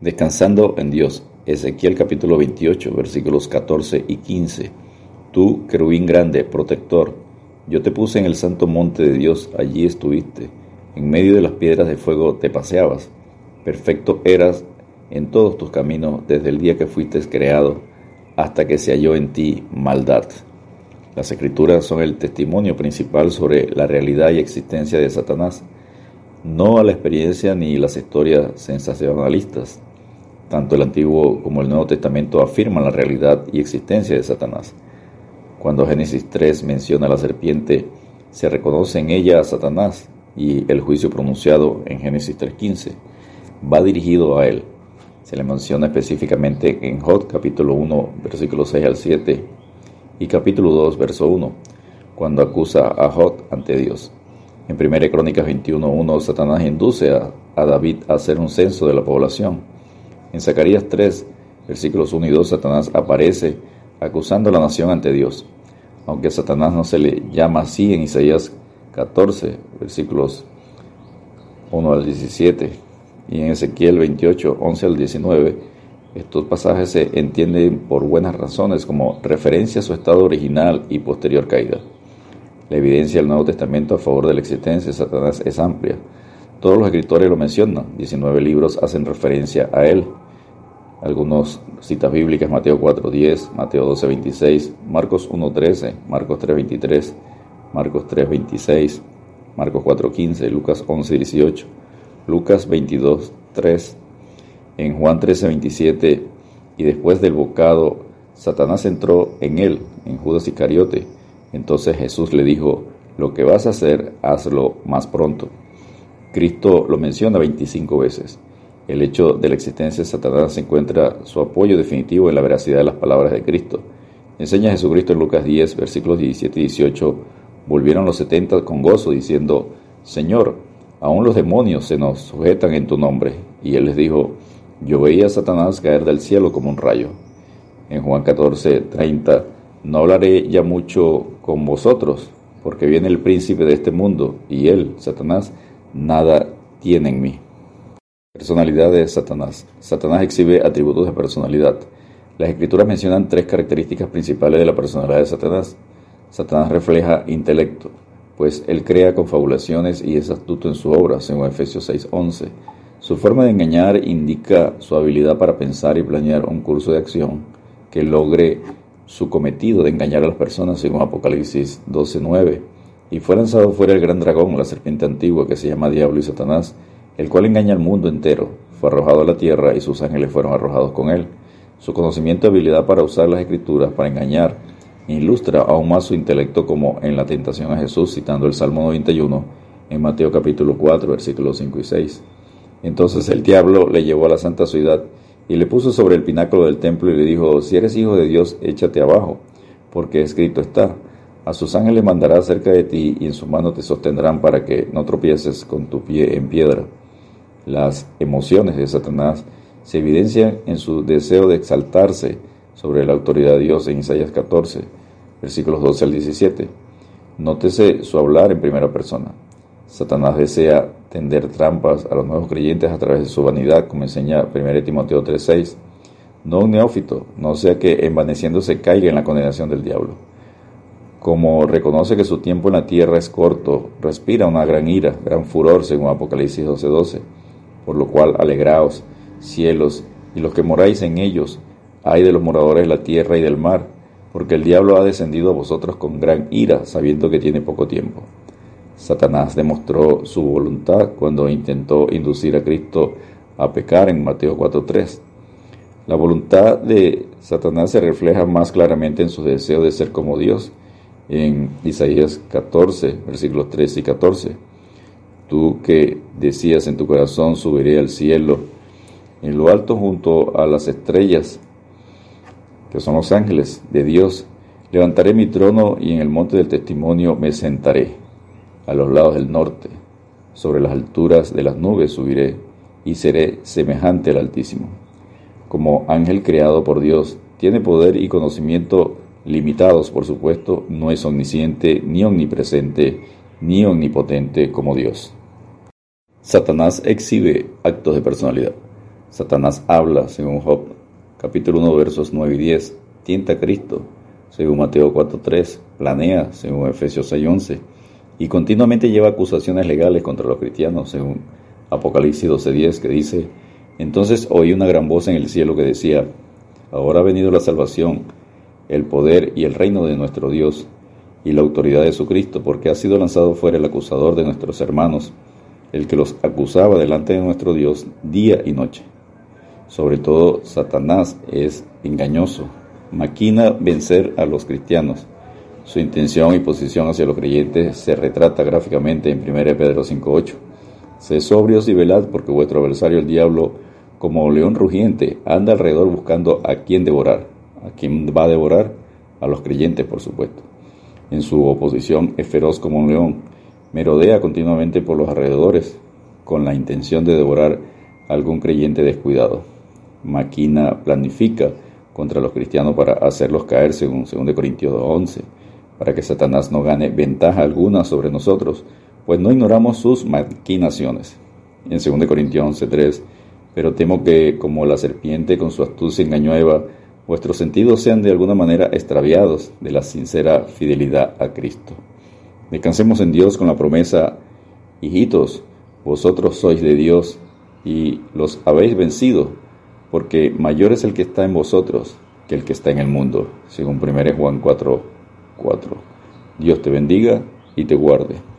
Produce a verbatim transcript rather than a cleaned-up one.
Descansando en Dios, Ezequiel capítulo veintiocho, versículos catorce y quince. Tú, querubín grande, protector, yo te puse en el santo monte de Dios, allí estuviste. En medio de las piedras de fuego te paseabas. Perfecto eras en todos tus caminos desde el día que fuiste creado hasta que se halló en ti maldad. Las Escrituras son el testimonio principal sobre la realidad y existencia de Satanás, no a la experiencia ni las historias sensacionalistas. Tanto el Antiguo como el Nuevo Testamento afirman la realidad y existencia de Satanás. Cuando Génesis tres menciona a la serpiente, se reconoce en ella a Satanás, y el juicio pronunciado en Génesis tres quince va dirigido a él. Se le menciona específicamente en Job capítulo uno, versículos seis al siete, y capítulo dos, verso uno, cuando acusa a Job ante Dios. En primera Crónicas veintiuno uno, Satanás induce a, a David a hacer un censo de la población. En Zacarías tres, versículos uno y dos, Satanás aparece acusando a la nación ante Dios, aunque a Satanás no se le llama así en Isaías catorce, versículos uno al diecisiete, y en Ezequiel veintiocho, once al diecinueve. Estos pasajes se entienden por buenas razones como referencia a su estado original y posterior caída. La evidencia del Nuevo Testamento a favor de la existencia de Satanás es amplia. Todos los escritores lo mencionan, diecinueve libros hacen referencia a él. Algunas citas bíblicas: Mateo cuatro diez, Mateo doce veintiséis, Marcos uno trece, Marcos tres veintitrés, Marcos tres veintiséis, Marcos cuatro quince, Lucas once dieciocho, Lucas veintidós tres, en Juan trece veintisiete, y después del bocado, Satanás entró en él, en Judas Iscariote. Entonces Jesús le dijo: lo que vas a hacer, hazlo más pronto. Cristo lo menciona veinticinco veces. El hecho de la existencia de Satanás encuentra su apoyo definitivo en la veracidad de las palabras de Cristo. Enseña a Jesucristo en Lucas diez, versículos diecisiete y dieciocho, volvieron los setenta con gozo, diciendo: Señor, aún los demonios se nos sujetan en tu nombre. Y él les dijo: yo veía a Satanás caer del cielo como un rayo. En Juan catorce treinta, no hablaré ya mucho con vosotros, porque viene el príncipe de este mundo, y él, Satanás, nada tiene en mí. Personalidad de Satanás. Satanás exhibe atributos de personalidad. Las Escrituras mencionan tres características principales de la personalidad de Satanás. Satanás refleja intelecto, pues él crea confabulaciones y es astuto en su obra, según Efesios seis once. Su forma de engañar indica su habilidad para pensar y planear un curso de acción que logre su cometido de engañar a las personas, según Apocalipsis doce nueve. Y fue lanzado fuera el gran dragón, la serpiente antigua, que se llama Diablo y Satanás, el cual engaña al mundo entero. Fue arrojado a la tierra y sus ángeles fueron arrojados con él. Su conocimiento y habilidad para usar las Escrituras para engañar ilustra aún más su intelecto, como en la tentación a Jesús, citando el Salmo noventa y uno en Mateo capítulo cuatro, versículos cinco y seis. Entonces el diablo le llevó a la santa ciudad y le puso sobre el pináculo del templo y le dijo: si eres hijo de Dios, échate abajo, porque escrito está: a sus ángeles mandará cerca de ti, y en su mano te sostendrán para que no tropieces con tu pie en piedra. Las emociones de Satanás se evidencian en su deseo de exaltarse sobre la autoridad de Dios en Isaías catorce, versículos doce al diecisiete. Nótese su hablar en primera persona. Satanás desea tender trampas a los nuevos creyentes a través de su vanidad, como enseña primera Timoteo tres seis. No un neófito, no sea que envaneciéndose caiga en la condenación del diablo. Como reconoce que su tiempo en la tierra es corto, respira una gran ira, gran furor, según Apocalipsis doce doce. Por lo cual, alegraos, cielos, y los que moráis en ellos, ay de los moradores de la tierra y del mar, porque el diablo ha descendido a vosotros con gran ira, sabiendo que tiene poco tiempo. Satanás demostró su voluntad cuando intentó inducir a Cristo a pecar en Mateo cuatro tres. La voluntad de Satanás se refleja más claramente en su deseo de ser como Dios. En Isaías catorce, versículos trece y catorce, tú que decías en tu corazón: subiré al cielo, en lo alto junto a las estrellas, que son los ángeles de Dios, levantaré mi trono y en el monte del testimonio me sentaré, a los lados del norte, sobre las alturas de las nubes subiré y seré semejante al Altísimo. Como ángel creado por Dios, tiene poder y conocimiento limitados, por supuesto. No es omnisciente, ni omnipresente, ni omnipotente como Dios. Satanás exhibe actos de personalidad. Satanás habla, según Job, capítulo uno, versos nueve y diez, tienta a Cristo, según Mateo cuatro tres, planea, según Efesios seis once, y continuamente lleva acusaciones legales contra los cristianos, según Apocalipsis doce diez, que dice: entonces oí una gran voz en el cielo que decía: ahora ha venido la salvación, el poder y el reino de nuestro Dios, y la autoridad de su Cristo, porque ha sido lanzado fuera el acusador de nuestros hermanos, el que los acusaba delante de nuestro Dios día y noche. Sobre todo, Satanás es engañoso, maquina vencer a los cristianos. Su intención y posición hacia los creyentes se retrata gráficamente en primera de Pedro cinco ocho. Sed sobrios y velad, porque vuestro adversario el diablo, como león rugiente, anda alrededor buscando a quién devorar. ¿A quién va a devorar? A los creyentes, por supuesto. En su oposición es feroz como un león, merodea continuamente por los alrededores con la intención de devorar a algún creyente descuidado. Maquina, planifica contra los cristianos para hacerlos caer, según dos Corintios once, para que Satanás no gane ventaja alguna sobre nosotros, pues no ignoramos sus maquinaciones. En dos Corintios once tres, pero temo que, como la serpiente con su astucia engañó a Eva, vuestros sentidos sean de alguna manera extraviados de la sincera fidelidad a Cristo. Descansemos en Dios con la promesa: hijitos, vosotros sois de Dios y los habéis vencido, porque mayor es el que está en vosotros que el que está en el mundo, según primera de Juan cuatro cuatro. Dios te bendiga y te guarde.